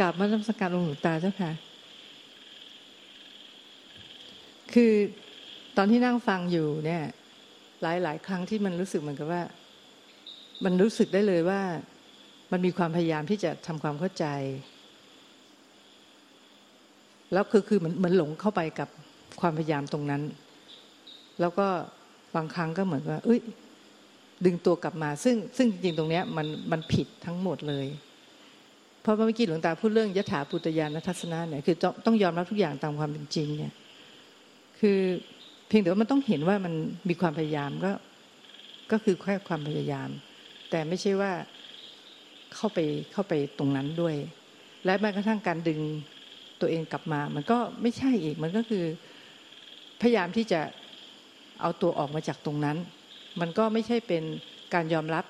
กราบมรดกการหลวงปู่ตาเจ้าค่ะคือตอนที่นั่งฟังอยู่เนี่ยหลายครั้งที่มันรู้สึกเหมือนกับว่ามันรู้สึกได้เลยว่ามันมีความพยายามที่จะทำความเข้าใจแล้วคือมันหลงเข้าไปกับความพยายามตรงนั้นแล้วก็บางครั้งก็เหมือนว่าเอ้ยดึงตัวกลับมาซึ่งจริงๆตรงเนี้ยมันผิดทั้งหมดเลยเพราะเมื่อกี้หลวงตาพูดเรื่องยถาภูตญาณทัศนะเนี่ยคือต้องยอมรับทุกอย่างตามความเป็นจริงเนี่ยคือเพียงแต่ว่ามันต้องเห็นว่ามันมีความพยายามก็คือแค่ความพยายามแต่ไม่ใช่ว่าเข้าไปตรงนั้นด้วยและแม้กระทั่งการดึงตัวเองกลับมามันก็ไม่ใช่อีกมันก็คือพยายามที่จะเอาตัวออกมาจากตรงนั้นมันก็ไม่ใช่เป็นการยอมรับ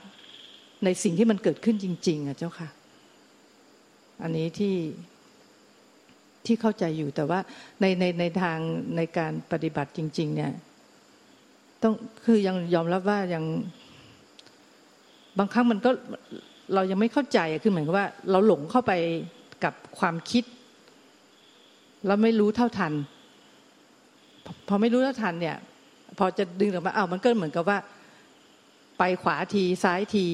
ในสิ่งที่มันเกิดขึ้นจริงๆอ่ะเจ้าค่ะอันนี้ที่เข้าใจอยู่แต่ว่าในทางในการปฏิบัติจริงๆเนี่ยต้องคือยังยอมรับว่ายังบางครั้งมันก็เรายังไม่เข้าใจคือเหมือนกับว่าเราหลงเข้าไปกับความคิดแล้วไม่รู้เท่าทันพอไม่รู้เท่าทันเนี่ยพอจะดึงออกมาอ้าวมันก็เหมือนกับว่าไปขวาทีซ้ายที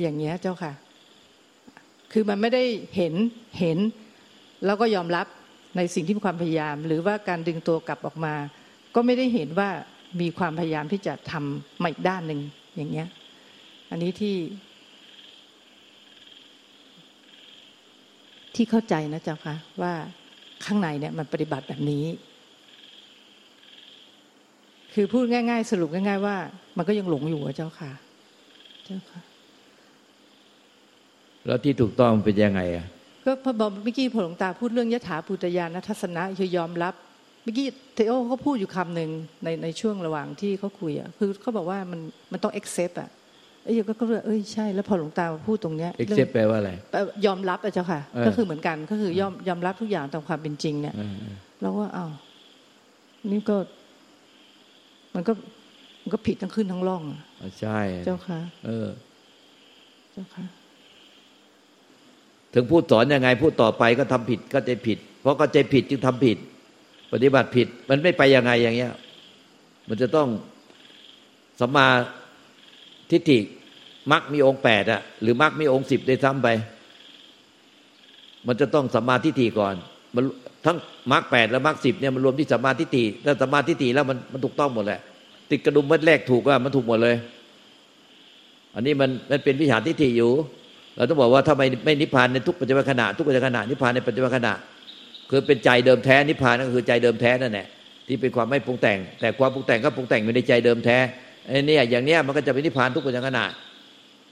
อย่างเงี้ยเจ้าค่ะคือมันไม่ได้เห็นแล้วก็ยอมรับในสิ่งที่มีความพยายามหรือว่าการดึงตัวกลับออกมาก็ไม่ได้เห็นว่ามีความพยายามที่จะทำมาอีกด้านหนึ่งอย่างเงี้ยอันนี้ที่เข้าใจนะเจ้าค่ะว่าข้างในเนี่ยมันปฏิบัติแบบนี้คือพูดง่ายๆสรุปง่ายๆว่ามันก็ยังหลงอยู่เจ้าค่ะเจ้าค่ะแล้วที่ถูกต้องเป็นยังไงอ่ะก็พอบอกเมื่อกี้พระหลวงตาพูดเรื่องยถาภูตญาณทัศนะคือยอมรับเมื่อกี้เทโอเขาพูดอยู่คำหนึ่งในช่วงระหว่างที่เขาคุยอ่ะคือเขาบอกว่ามันต้อง accept อ่ะไอ้ก็เอ้ยใช่แล้วพอหลวงตาพูดตรงเนี้ย accept แปลว่าอะไรยอมรับอ่ะเจ้าค่ะก็คือเหมือนกันก็คือยอมรับทุกอย่างตามความเป็นจริงเนี่ยแล้วว่าอ้าวนี่ก็มันก็ผิดทั้งขึ้นทั้งล่องอ๋อใช่เจ้าค่ะเจ้าค่ะถึงพูดสอนยังไงพูดต่อไปก็ทำผิดก็ใจผิดเพราะก็ใจผิดจึงทำผิดปฏิบัติผิดมันไม่ไปยังไงอย่างเงี้ยมันจะต้องสัมมาทิฏฐิมรรคมีองค์8อ่ะหรือมรรคมีองค์10ได้ซ้ำไปมันจะต้องสัมมาทิฏฐิก่อนมันทั้งมรรค8และมรรค10เนี่ยมันรวมที่สัมมาทิฏฐิถ้าสัมมาทิฏฐิแล้วมันถูกต้องหมดแหละติดกระดุมเม็ดแรกถูกอ่ะมันถูกหมดเลยอันนี้มันเป็นวิชาทิฏฐิอยู่เราต้องบอกว่าทำไมไม่นิพพานในทุกปัจจุบันขณะทุกปัจจุบันขณะนิพพานในปัจจุบันขณะคือเป็นใจเดิมแท้นิพพานก็คือใจเดิมแท้นั่นแหละที่เป็นความไม่ปรุงแต่งแต่ความปรุงแต่งก็ปรุงแต่งอยู่ในใจเดิมแท้ไอ้เนี่ยอย่างเนี้ยมันก็จะเป็นนิพพานทุกปัจจุบันขณะ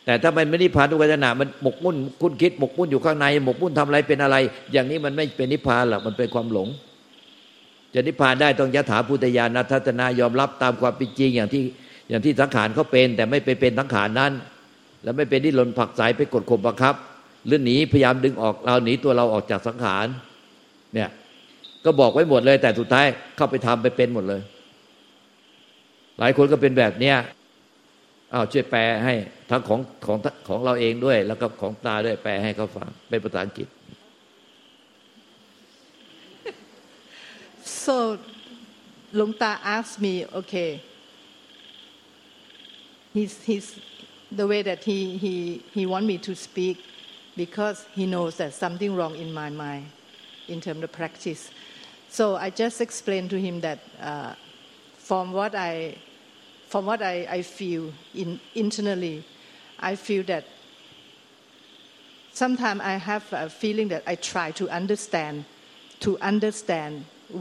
แต่ถ้ามันไม่นิพพานทุกปัจจุบันขณะมันหมกมุ่นคุ้นคิดหมกมุ่นอยู่ข้างในหมกมุ่นทำอะไรเป็นอะไรอย่างนี้มันไม่เป็นนิพพานหรอกมันเป็นความหลงจะนิพพานได้ต้องยถาภูตญาณทัศนะยอมรับตามความเป็นจริงอย่างที่สังขารเขาเป็นแต่ไม่เป็นสังขารนั้นแล้วไม่เป็นดิ้นรนผักสายไปกดข่มบังคับหรือหนีพยายามดึงออกเราหนีตัวเราออกจากสังขารเนี่ยก็บอกไว้หมดเลยแต่สุดท้ายเข้าไปทำไปเป็นหมดเลยหลายคนก็เป็นแบบเนี้ยอ้าวช่วยแปลให้ทั้งของเราเองด้วยแล้วก็ของตาด้วยแปลให้เขาฟังเป็นภาษาอังกฤษ so หลวงตา asked me okay his the way that he want me to speak because he knows that something wrong in my mind in terms of practice. So I just explained to him that from what I feel internally, I feel that sometimes I have a feeling that I try to understand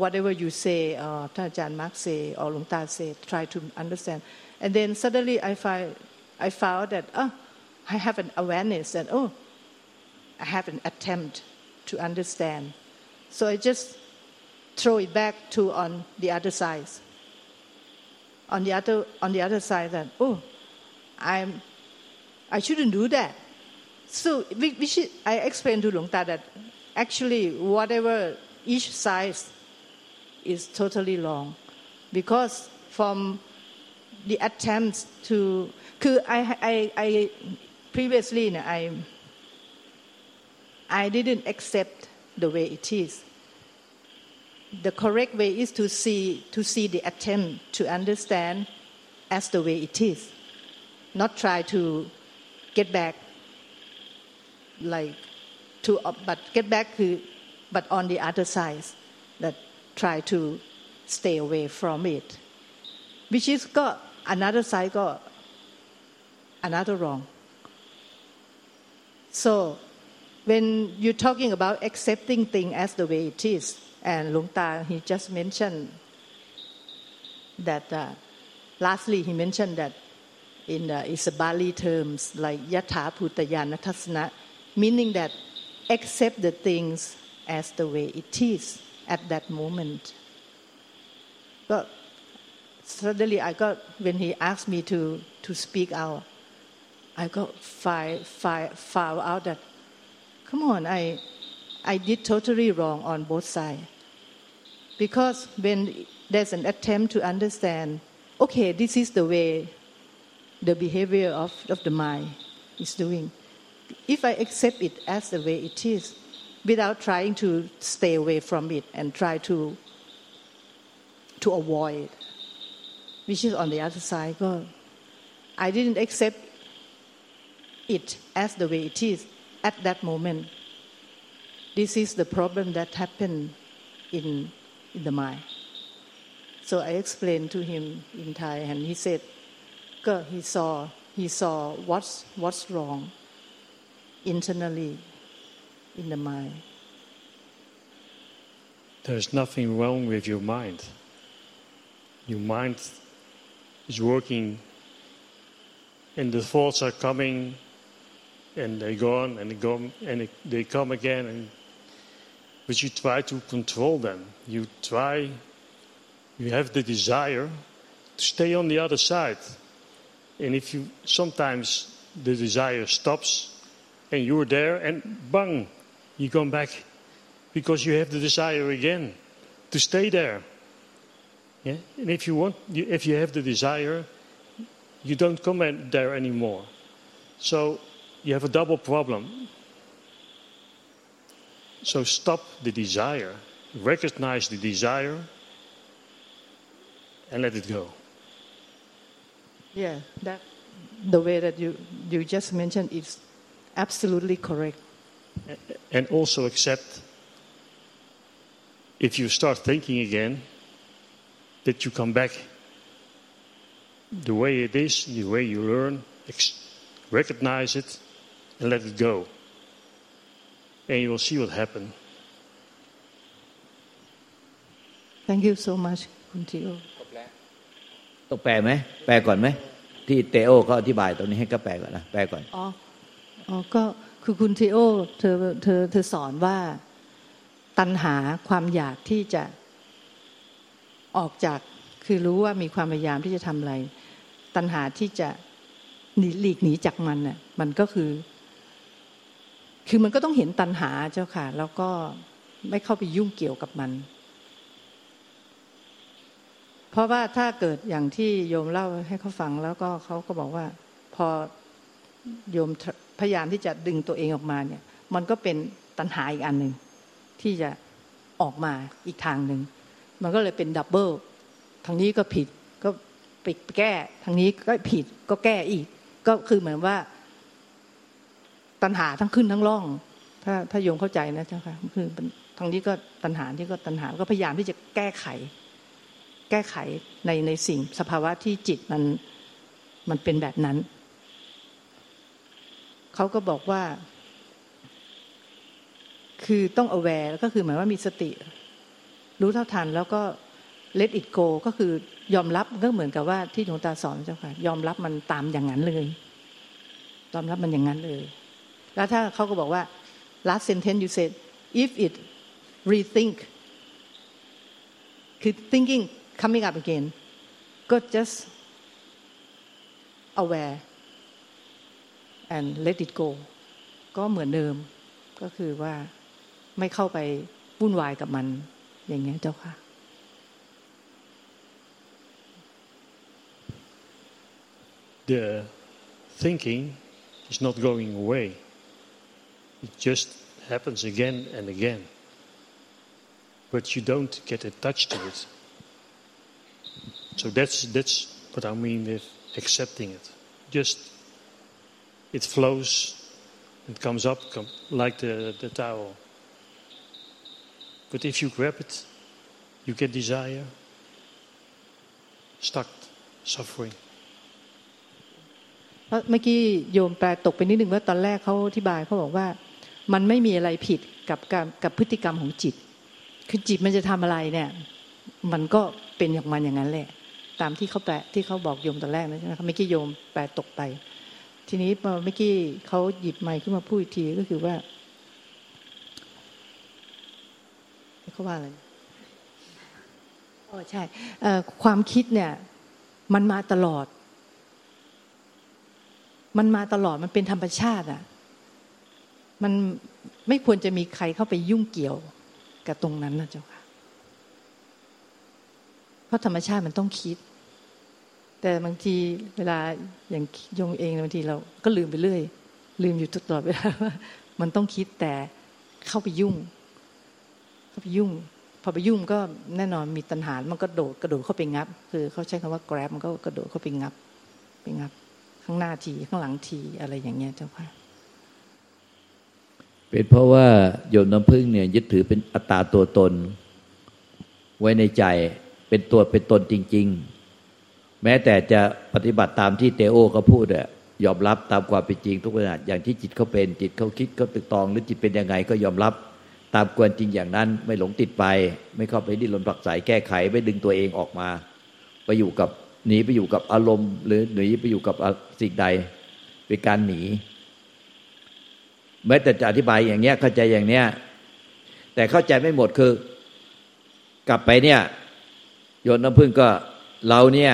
whatever you say, or Ajahn Mark say, or Lung Ta say, try to understand. And then suddenly I found that I have an awareness that I have an attempt to understand. So I just throw it back to on the other side. On the other side that I shouldn't do that. So I explained to Lung Ta that actually whatever each side is totally wrong because from the attempts to I previously I didn't accept the way it is. The correct way is to see the attempt to understand as the way it is, not try to get back but on the other side that try to stay away from it, which is got another side, got another wrong. So when you're talking about accepting things as the way it is, and Luang Ta, he just mentioned that lastly he mentioned that in it's a Bali terms like yatha bhutayana tassana, meaning that accept the things as the way it is at that moment. But suddenly when he asked me to speak out, I got found out that, come on, I did totally wrong on both sides. Because when there's an attempt to understand, okay, this is the way the behavior of the mind is doing. If I accept it as the way it is, without trying to stay away from it and try to avoid it, which is on the other side, God, I didn't accept it as the way it is at that moment. This is the problem that happened in the mind. So I explained to him in Thai, and he said, God, he saw what's wrong internally in the mind. There's nothing wrong with your mind. Your mind is working and the thoughts are coming and they're gone and they come again, but you try to control them. You have the desire to stay on the other side. And if you sometimes the desire stops and you're there and bang, you come back because you have the desire again to stay there. Yeah? And if you have the desire, you don't come there anymore. So you have a double problem. So stop the desire, recognize the desire, and let it go. Yeah, that the way that you just mentioned is absolutely correct. And also accept, if you start thinking again, that you come back the way it is, the way you learn, recognize it and let it go. And you will see what happens. Thank you so much, Kun Teo. ต้องแปลไหมแปลก่อนไหมที่เตโอเขาอธิบายตรงนี้ให้ก็แปลก่อนนะแปลก่อนอ๋อก็คือคุณเทโอเธอสอนว่าตัณหาความอยากที่จะออกจากคือรู้ว่ามีความพยายามที่จะทำอะไรตัณหาที่จะหลีกหนีจากมันน่ะมันก็คือมันก็ต้องเห็นตัณหาเจ้าค่ะแล้วก็ไม่เข้าไปยุ่งเกี่ยวกับมันเพราะว่าถ้าเกิดอย่างที่โยมเล่าให้เขาฟังแล้วก็เขาก็บอกว่าพอโยมพยายามที่จะดึงตัวเองออกมาเนี่ยมันก็เป็นตัณหาอีกอันนึงที่จะออกมาอีกทางนึงมันก็เลยเป็นดับเบิลทางนี้ก็ผิดก็ไปแก้ทางนี้ก็ผิดก็แก้อีกก็คือเหมือนว่าตัณหาทั้งขึ้นทั้งล่องถ้าโยมเข้าใจนะเจ้าค่ะคือทางนี้ก็ตัณหาที่ก็ตัณหาก็พยายามที่จะแก้ไขในสิ่งสภาวะที่จิตมันเป็นแบบนั้นเขาก็บอกว่าคือต้อง aware ก็คือหมายว่ามีสติรู้เท่าทันแล้วก็ let it go ก็คือยอมรับก็เหมือนกับว่าที่หลวงตาสอนเจ้าค่ะยอมรับมันตามอย่างนั้นเลยยอมรับมันอย่างนั้นเลยแล้วถ้าเขาก็บอกว่า last sentence you said if it rethink คือ thinking coming up again ก็ just aware and let it go ก็เหมือนเดิมก็คือว่าไม่เข้าไปวุ่นวายกับมันอย่างเงี้ยเจ้าค่ะThe thinking is not going away. It just happens again and again. But you don't get attached to it. So that's what I mean with accepting it. Just it flows. It comes up like the towel. But if you grab it, you get desire, stuck, suffering. เมื่อกี้โยมแปลตกไปนิดนึงว่าตอนแรกเขาอธิบายเขาบอกว่ามันไม่มีอะไรผิดกับพฤติกรรมของจิตคือจิตมันจะทำอะไรเนี่ยมันก็เป็นอย่างมันอย่างนั้นแหละตามที่เขาแปลที่เขาบอกโยมตอนแรกนะใช่ไหมคะเมื่อกี้โยมแปลตกไปทีนี้พอเมื่อกี้เขาหยิบไมค์ขึ้นมาพูดอีกทีก็คือว่าเขาว่าอะไรอ๋อใช่ความคิดเนี่ยมันมาตลอดมันเป็นธรรมชาติอ่ะมันไม่ควรจะมีใครเข้าไปยุ่งเกี่ยวกับตรงนั้นนะเจ้าค่ะเพราะธรรมชาติมันต้องคิดแต่บางทีเวลาอย่างยงเองบางทีเราก็ลืมไปเรื่อยลืมอยู่ตลอดเวลาว่ามันต้องคิดแต่เข้าไปยุ่งพอไปยุ่งก็แน่นอนมีตัณหามันก็กระโดดเข้าไปงับคือเขาใช้คำว่า grab มันก็กระโดดเข้าไปงับข้างหน้าทีข้างหลังทีอะไรอย่างเงี้ยเจ้าค่ะเป็นเพราะว่าโยมน้ำพึ่งเนี่ยยึดถือเป็นอัตตาตัวตนไว้ในใจเป็นตัวเป็นตนจริงๆแม้แต่จะปฏิบัติตามที่เตโอเขาพูดอ่ะยอมรับตามความเป็นจริงทุกขณะอย่างที่จิตเขาเป็นจิตเขาคิดเขาตึกตองหรือจิตเป็นยังไงก็ยอมรับตามความจริงอย่างนั้นไม่หลงติดไปไม่เข้าไปดิ้นรนผลักไสแก้ไขไม่ดึงตัวเองออกมาไปอยู่กับหนีไปอยู่กับอารมณ์หรือหนีไปอยู่กับสิ่งใดเป็นการหนีแม้แต่จะอธิบายอย่างเนี้ยเข้าใจอย่างเนี้ยแต่เข้าใจไม่หมดคือกลับไปเนี่ยโยนน้ำพึ่งก็เราเนี่ย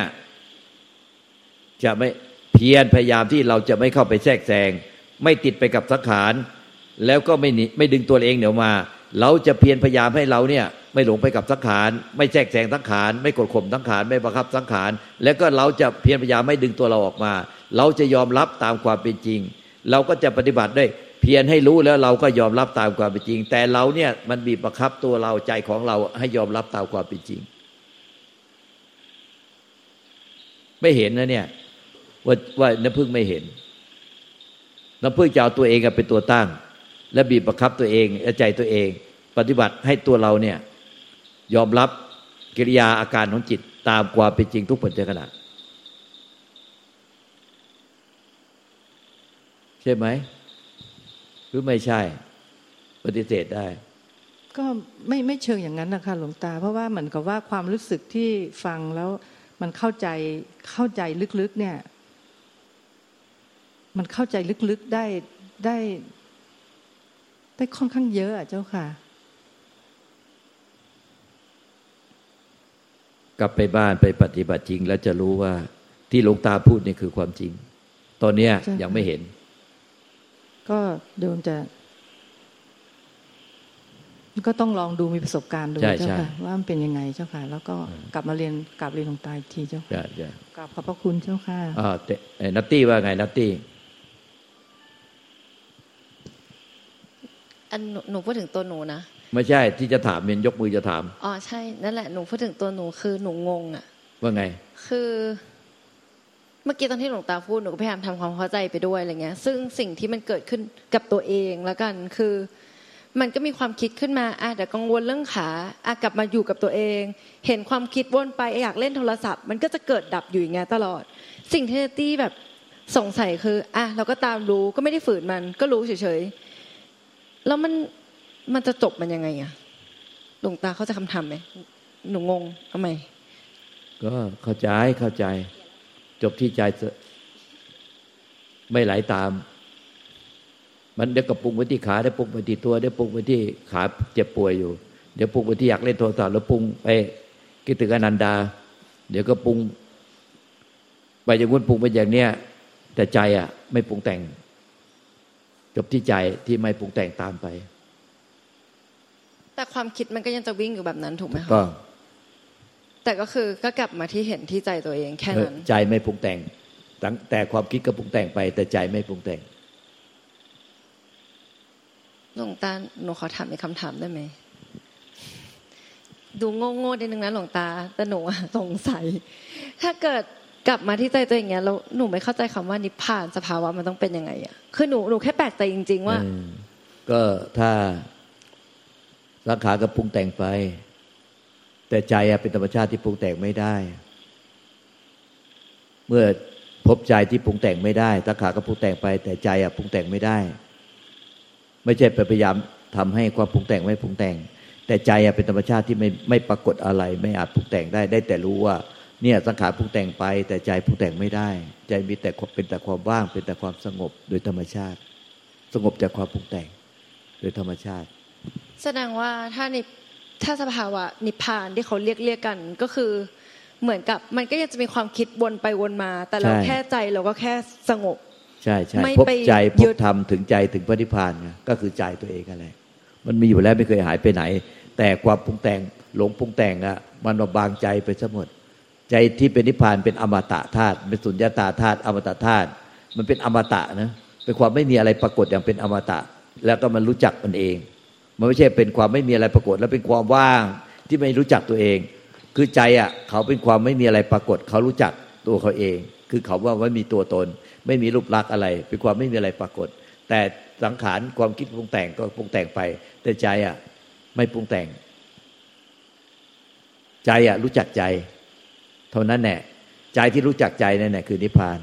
จะไม่เพียรพยายามที่เราจะไม่เข้าไปแทรกแซงไม่ติดไปกับสังขารแล้วก็ไม่หนีไม่ดึงตัวเองเหนียวมาเราจะเพียรพยายามให้เราเนี่ยไม่หลงไปกับสังขารไม่แทรกแซงสังขารไม่กดข่มสังขารไม่บังคับสังขารแล้วก็เราจะเพียรพยายามไม่ดึงตัวเราออกมาเราจะยอมรับตามความเป็นจริงเราก็จะปฏิบัติด้วยเพียรให้รู้แล้วเราก็ยอมรับตามความเป็นจริงแต่เราเนี่ยมันบีบบังคับตัวเราใจของเราให้ยอมรับตามความเป็นจริงไม่เห็นนะเนี่ยว่าน้ำพึ่งไม่เห็นน้ำพึ่งจะเอาตัวเองเป็นตัวตั้งและบีบบังคับตัวเองใจตัวเองปฏิบัติให้ตัวเราเนี่ยยอมรับกิริยาอาการของจิตตามความเป็นจริงทุกปัจจัยขณะใช่ไหมหรือไม่ใช่ปฏิเสธได้ก็ไม่เชิงอย่างนั้นนะคะหลวงตาเพราะว่าเหมือนกับว่าความรู้สึกที่ฟังแล้วมันเข้าใจลึกๆเนี่ยมันเข้าใจลึกๆได้ค่อนข้างเยอะอ่ะเจ้าค่ะกลับไปบ้านไปปฏิบัติจริงแล้วจะรู้ว่าที่หลวงตาพูดนี่คือความจริงตอนนี้ยังไม่เห็นก็เดิมจะก็ต้องลองดูมีประสบการณ์ดูเจ้าค่ะว่ามันเป็นยังไงเจ้าค่ะแล้วก็กลับมาเรียนหลวงตาอีกทีเจ้าค่ะกลับขอบพระคุณเจ้าค่ะนัตตี้ว่าไงนัตตี้หนูพูดถึงตัวหนูนะไม่ใช่ที่จะถามเมนยกมือจะถามอ๋อใช่นั่นแหละหนูพูดถึงตัวหนูคือหนูงงอ่ะว่าไงคือเมื่อกี้ตอนที่หลวงตาพูดหนูก็พยายามทำความเข้าใจไปด้วยอะไรเงี้ยซึ่งสิ่งที่มันเกิดขึ้นกับตัวเองแล้วกันคือมันก็มีความคิดขึ้นมาเดี๋ยวกังวลเรื่องขากลับมาอยู่กับตัวเองเห็นความคิดวนไปอยากเล่นโทรศัพท์มันก็จะเกิดดับอยู่อย่างเงี้ยตลอดสิ่งที่ตี้แบบสงสัยคือเราก็ตามรู้ก็ไม่ได้ฝืนมันก็รู้เฉยแล้วมันจะจบมันยังไงอ่ะหลวงตาเข้าใจคำถามไหมหนูงงทำไมก็เข้าใจจบที่ใจไม่ไหลาตามมันเดี๋ยวก็ปรุงไปที่ขาเดี๋ยวปรุงไปที่ตัวเดี๋ยวปรุงไปที่ขาเจ็บป่วยอยู่เดี๋ยวปรุงไปที่อยากเล่นโทรศัพท์แล้วปรุงไปคิดถึงอนันดาเดี๋ยวก็ปรุงไปอย่างนู้นปรุงไปอย่างเนี้ยแต่ใจไม่ปรุงแต่งจบที่ใจที่ไม่ปรุงแต่งตามไปแต่ความคิดมันก็ยังจะวิ่งอยู่แบบนั้นถูกไหมคะก็แต่ก็คือก็กลับมาที่เห็นที่ใจตัวเองแค่นั้นใจไม่ปรุงแต่งแต่ความคิดก็ปรุงแต่งไปแต่ใจไม่ปรุงแต่ง หลวงตาหนูขอถามอีกคำถามได้ไหมดูโง่ๆนิดนึงนะหลวงตาแต่หนูสงสัยถ้าเกิดกลับมาที่ใจตัวอย่างเงี้ยแล้วหนูไม่เข้าใจคำว่านิพพานสภาวะมันต้องเป็นยังไงอ่ะคือหนูแค่แปลกใจจริงๆว่าก็ถ้าสังขารก็ปรุงแต่งไปแต่ใจเป็นธรรมชาติที่ปรุงแต่งไม่ได้เมื่อพบใจที่ปรุงแต่งไม่ได้สังขารก็ปรุงแต่งไปแต่ใจปรุงแต่งไม่ได้ไม่ใช่ไปพยายามทำให้ความปรุงแต่งไม่ปรุงแต่งแต่ใจเป็นธรรมชาติที่ไม่ปรากฏอะไรไม่อาจปรุงแต่งได้ได้แต่รู้ว่าเนี่ยสังขารปรุงแต่งไปแต่ใจปรุงแต่งไม่ได้ใจมีแต่เป็นแต่ความว่างเป็นแต่ความสงบโดยธรรมชาติสงบจากความปรุงแต่งโดยธรรมชาติแสดงว่าถ้าสภาวะนิพพานที่เขาเรียกกันก็คือเหมือนกับมันก็ยังจะมีความคิดวนไปวนมาแต่เราแค่ใจเราก็แค่สงบใช่ๆไม่พบใจพบธรรมถึงใจถึงพระนิพพานก็คือใจตัวเองนั่นแหละมันมีอยู่แล้วไม่เคยหายไปไหนแต่ความปรุงแต่งหลงปรุงแต่งมันมาบางใจไปซะหมดใจที่เป็นนิพพานเป็นอมตะธาตุเป็นสุญญตาธาตุอมตะธาตุมันเป็นอมตะนะเป็นความไม่มีอะไรปรากฏอย่างเป็นอมตะแล้วก็มันรู้จักมันเองมันไม่ใช่เป็นความไม่มีอะไรปรากฏแล้วเป็นความว่างที่ไม่รู้จักตัวเองคือใจเขาเป็นความไม่มีอะไรปรากฏเขารู้จักตัวเขาเองคือเขาว่าไม่มีตัวตนไม่มีรูปลักษณ์อะไรเป็นความไม่มีอะไรปรากฏแต่สังขารความคิดปรุงแต่งก็ปรุงแต่งไปแต่ใจไม่ปรุงแต่งใจรู้จักใจเท่านั้นแหละใจที่รู้จักใจนั่นแหละคือนิพพาน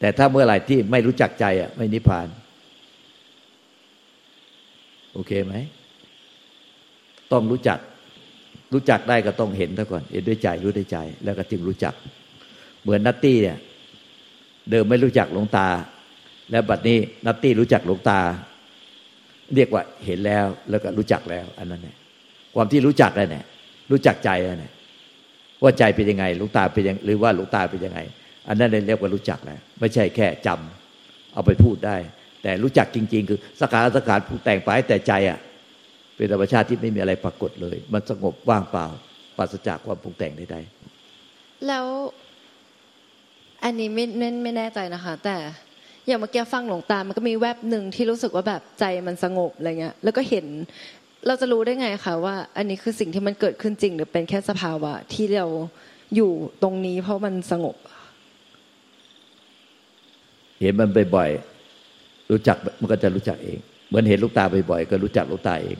แต่ถ้าเมื่อไหร่ที่ไม่รู้จักใจไม่นิพพานโอเคไหมต้องรู้จักได้ก็ต้องเห็นซะก่อนเห็นด้วยใจรู้ด้วยใจแล้วก็จึงรู้จักเหมือนนัตตี้เนี่ยเดิมไม่รู้จักหลวงตาแล้วบัดนี้นัตตี้รู้จักหลวงตาเรียกว่าเห็นแล้วแล้วก็รู้จักแล้วอันนั้นแหละความที่รู้จักนั่นแหละรู้จักใจนั่นแหละว่าใจเป็นยังไงหลวงตาเป็นยังหรือว่าหลวงตาเป็นยังไงอันนั้นเรียกว่ารู้จักแล้วไม่ใช่แค่จำเอาไปพูดได้แต่รู้จักจริงๆคือสังขารผู้แต่งไปแต่ใจเป็นธรรมชาติที่ไม่มีอะไรปรากฏเลยมันสงบว่างเปล่าปราศจากความปรุงแต่งใดๆแล้วอันนี้ไม่แน่ใจนะคะแต่อย่างเมื่อกี้ฟังหลวงตามันก็มีแวบหนึ่งที่รู้สึกว่าแบบใจมันสงบอะไรเงี้ยแล้วก็เห็นเราจะรู้ได้ไงคะว่าอันนี้คือสิ่งที่มันเกิดขึ้นจริงหรือเป็นแค่สภาวะที่เราอยู่ตรงนี้เพราะมันสงบเห็นมันบ่อยๆรู้จักมันก็จะรู้จักเองเหมือนเห็นลูกตาบ่อยๆก็รู้จักลูกตาเอง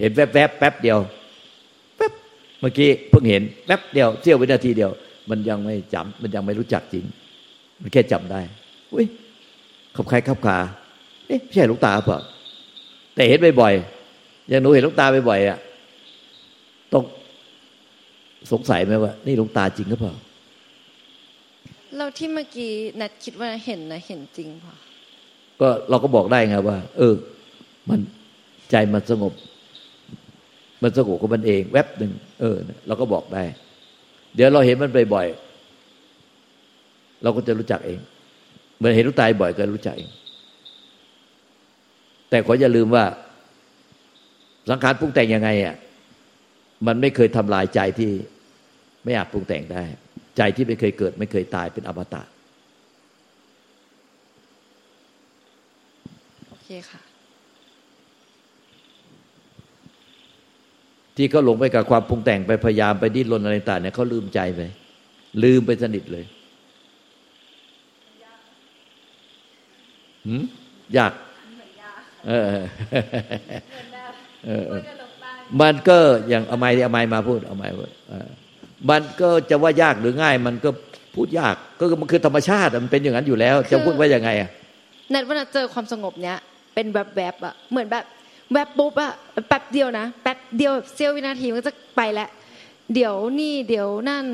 เห็นแวบๆแป๊บเดียวแป๊บเมื่อกี้เพิ่งเห็นแป๊บเดียวเสี้ยววินาทีเดียวมันยังไม่จำมันยังไม่รู้จักจริงมันแค่จำได้อุ้ยขับใครขับขาเอ๊ะไม่ใช่ลูกตาเปล่าแต่เห็นบ่อยๆอย่างหนูเห็นลูกตาบ่อยๆต้องสงสัยไหมว่านี่ลูกตาจริงหรือเปล่าเราที่เมื่อกี้นัดคิดว่าเห็นจริงเปล่าก็เราก็บอกได้ไงว่ามันใจมันสงบกับมันเองแวบหนึ่งเราก็บอกได้เดี๋ยวเราเห็นมันบ่อยๆเราก็จะรู้จักเองเหมือนเห็นลูกตาบ่อยก็รู้จักเองแต่ขออย่าลืมว่าสังขารปรุงแต่งยังไงมันไม่เคยทำลายใจที่ไม่อาจปรุงแต่งได้ใจที่ไม่เคยเกิดไม่เคยตายเป็นอมตะโอเคค่ะที่เขาหลงไปกับความปรุงแต่งไปพยายามไปดิ้นรนอะไรต่างเนี่ยเขาลืมใจไปลืมไปสนิทเลยยากมันก็อย่างเอาไม้มาพูดเอาไม้มันก็จะว่ายากหรือง่ายมันก็พูดยากก็มันคือธรรมชาติมันเป็นอย่างนั้นอยู่แล้วจะพูดว่ายังไงนัดว่าเจอความสงบเนี้ยเป็นแวบๆเหมือนแบบแวบปุ๊บแป๊บเดียวนะแป๊บเดียวเสี้ยววินาทีมันก็จะไปแล้วเดี๋ยวนี่เดี๋ยวนั่น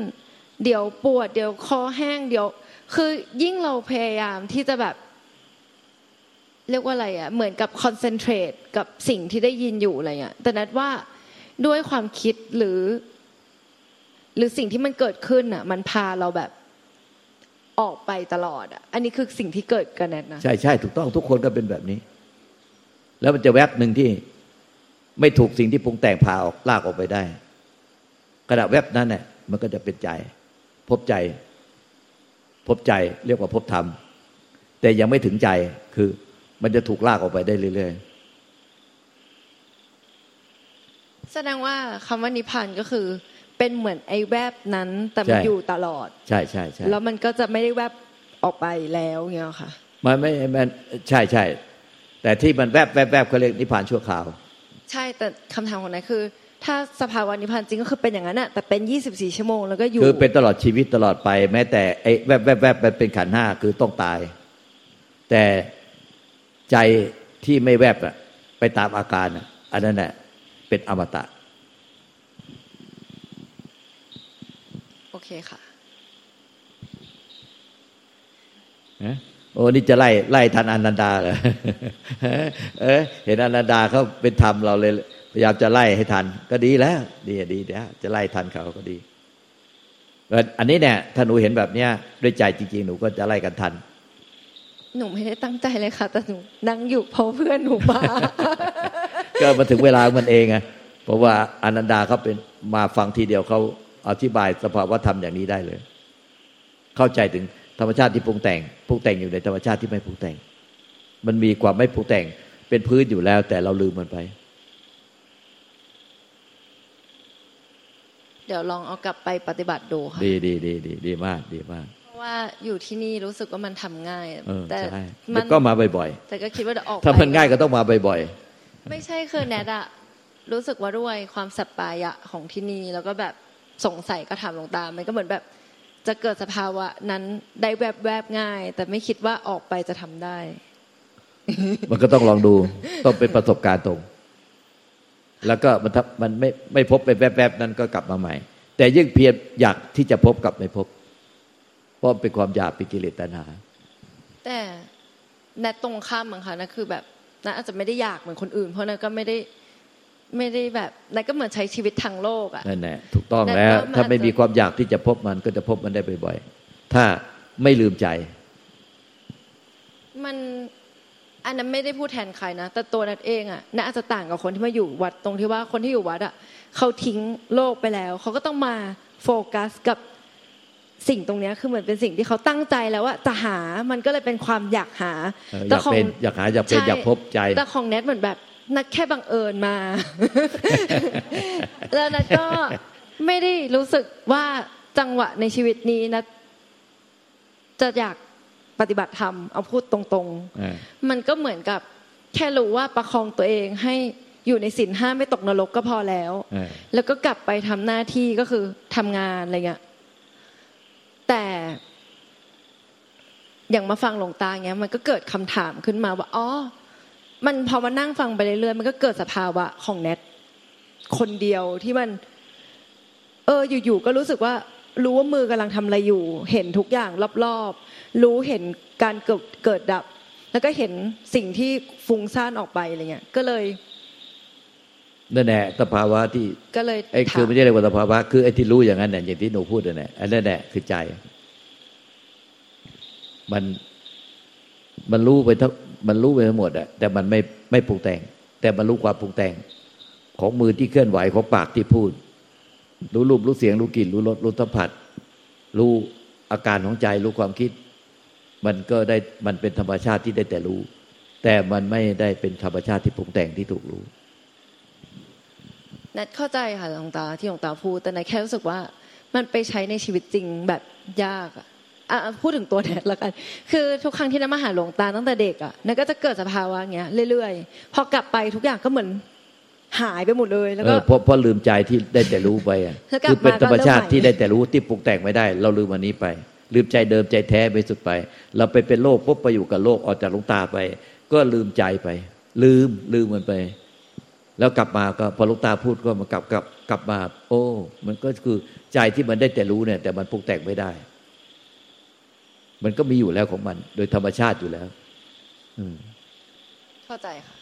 เดี๋ยวปวดเดี๋ยวคอแห้งเดี๋ยวคือยิ่งเราพยายามที่จะแบบเรียกว่าอะไรเหมือนกับคอนเซนเทรตกับสิ่งที่ได้ยินอยู่อะไรเงี้ยแต่นัดว่าด้วยความคิดหรือสิ่งที่มันเกิดขึ้นมันพาเราแบบออกไปตลอดอันนี้คือสิ่งที่เกิดกันนะใช่ๆถูกต้องทุกคนก็เป็นแบบนี้แล้วมันจะแวบหนึ่งที่ไม่ถูกสิ่งที่ปรุงแต่งพาออกลากออกไปได้ขณะแวบนั้นเนี่ยมันก็จะเป็นใจพบใจเรียกว่าพบธรรมแต่ยังไม่ถึงใจคือมันจะถูกลากออกไปได้เรื่อย แสดงว่าคำว่านิพพานก็คือเป็นเหมือนไอ้แวบนั้นแต่มันอยู่ตลอดใช่ใช่ใช่แล้วมันก็จะไม่ได้แวบออกไปแล้วเงี้ยค่ะมันไม่ใช่ใช่แต่ที่มันแวบแวบแวบเขาเรียกนิพพานชั่วคราวใช่แต่คำถามของนายคือถ้าสภาวะนิพพานจริงก็คือเป็นอย่างนั้นน่ะแต่เป็น24ชั่วโมงแล้วก็อยู่คือเป็นตลอดชีวิตตลอดไปแม้แต่ไอ้แวบแวบแวบเป็นขันธ์ห้าคือต้องตายแต่ใจที่ไม่แวบอ่ะไปตามอาการอันนั้นแหละเป็นอมตะโอเคค่ะโอ้นี่จะไล่ทันอนันดาเหรอเห็นอนันดาเขาเป็นธรรมเราเลยพยายามจะไล่ให้ทันก็ดีแล้วดีนะจะไล่ทันเขาก็ดีอันนี้เนี่ยถ้าหนูเห็นแบบเนี้ยด้วยใจจริงๆหนูก็จะไล่กันทันหนูไม่ได้ตั้งใจเลยค่ะแต่หนูนั่งอยู่เพราะเพื่อนหนูมาก็มาถึงเวลามันเองไงเพราะว่าอนันดาเขาเป็นมาฟังทีเดียวเขาอธิบายสภาวะธรรมอย่างนี้ได้เลยเข้าใจถึงธรรมชาติที่ปรุงแต่งอยู่ในธรรมชาติที่ไม่ปรุงแต่งมันมีความไม่ปรุงแต่งเป็นพื้นอยู่แล้วแต่เราลืมมันไปเดี๋ยวลองเอากลับไปปฏิบัติดูค่ะดีมากดีมากเพราะว่าอยู่ที่นี่รู้สึกว่ามันทำง่ายแต่มันก็มาบ่อยๆแต่ก็คิดว่าจะออกถ้ามันง่ายก็ต้องมาบ่อยๆไม่ใช่คือแนทอะรู้สึกว่าด้วยความสัปปายะของที่นี่แล้วก็แบบสงสัยก็ถามหลวงตามันก็เหมือนแบบจะเกิดสภาวะนั้นได้แวบๆง่ายแต่ไม่คิดว่าออกไปจะทำได้มันก็ต้องลองดูต้องเป็นประสบการณ์ตรงแล้วก็มันไม่พบไปแวบๆนั้นก็กลับมาใหม่แต่ยิ่งเพียรอยากที่จะพบกลับไม่พบเพราะเป็นความอยากเป็นกิเลสตัณหาแต่ณตรงข้ามเหมือนค่ะนะคือแบบนะอาจจะไม่ได้อยากเหมือนคนอื่นเพราะนั้นก็ไม่ได้แบบนั่นก็เหมือนใช้ชีวิตทางโลกอ่ะนั่นแหละถูกต้องแล้วถ้าไม่มีความอยากที่จะพบมันก็จะพบมันได้บ่อยๆถ้าไม่ลืมใจมันอันนั้นไม่ได้พูดแทนใครนะแต่ตัวนัทเองอ่ะน่าจะต่างกับคนที่มาอยู่วัดตรงที่ว่าคนที่อยู่วัดอ่ะเขาทิ้งโลกไปแล้วเขาก็ต้องมาโฟกัสกับสิ่งตรงนี้คือเหมือนเป็นสิ่งที่เขาตั้งใจแล้วว่าจะหามันก็เลยเป็นความอยากหาแต่ของอยากหาอยากเป็นอยากพบใจแต่ของแนทเหมือนแบบนัดแค่บังเอิญมาแล้วนัดก็ไม่ได้รู้สึกว่าจังหวะในชีวิตนี้นัดจะอยากปฏิบัติธรรมเอาพูดตรงๆมันก็เหมือนกับแค่รู้ว่าประคองตัวเองให้อยู่ในศีลห้าไม่ตกนรกก็พอแล้วแล้วก็กลับไปทำหน้าที่ก็คือทำงานอะไรเงี้ยแต่อย่างมาฟังหลวงตาเงี้ยมันก็เกิดคำถามขึ้นมาว่าอ๋อมันพอมานั่งฟังไปเรื่อยๆมันก็เกิดสภาวะของแนทคนเดียวที่มันอยู่ๆก็รู้สึกว่ารู้ว่ามือกำลังทำอะไรอยู่เห็นทุกอย่างรอบๆรู้เห็นการเกิดดับแล้วก็เห็นสิ่งที่ฟุ้งซ่านออกไปอะไรเงี้ยก็เลยนั่นแหละสภาวะที่ก็เลยไอ้คือไม่ใช่เรียกว่าสภาวะคือไอ้ที่รู้อย่างนั้นน่ะอย่างที่หนูพูดนั่นแหละอันนั้นแหละคือใจมันรู้ไปทั้งมันรู้ไปทั้งหมดอะแต่มันไม่ปรุงแต่งแต่มันรู้ความปรุงแต่งของมือที่เคลื่อนไหวของปากที่พูดรู้รูปรู้เสียงรู้กลิ่นรู้รสรู้สัมผัสรู้อาการของใจรู้ความคิดมันก็ได้มันเป็นธรรมชาติที่ได้แต่รู้แต่มันไม่ได้เป็นธรรมชาติที่ปรุงแต่งที่ถูกรู้นัทเข้าใจค่ะหลวงตาที่หลวงตาพูดแต่นัทแค่รู้สึกว่ามันไปใช้ในชีวิตจริงแบบยากอะพูดถึงตัวแนทแล้วกันคือทุกครั้งที่นัทมาหาหลวงตาตั้งแต่เด็กอะนัทก็จะเกิดสภาวะอย่างเงี้ยเรื่อยๆพอกลับไปทุกอย่างก็เหมือนหายไปหมดเลยแล้วก็เพราะลืมใจที่ได้แต่รู้ไปอ่ะคือเป็นธรรมชาติที่ได้แต่รู้ที่ปรุงแต่งไม่ได้เราลืมอันนี้ไปลืมใจเดิมใจแท้ไปสุดไปเราไปเป็นโลกปุ๊บไปอยู่กับโลกออกจากหลวงตาไปก็ลืมใจไปลืมมันไปแล้วกลับมาก็พอหลวงตาพูดก็มันกลับมาโอ้มันก็คือใจที่มันได้แต่รู้เนี่ยแต่มันปรุงแต่งไม่ได้มันก็มีอยู่แล้วของมันโดยธรรมชาติอยู่แล้วเข้าใจค่ะ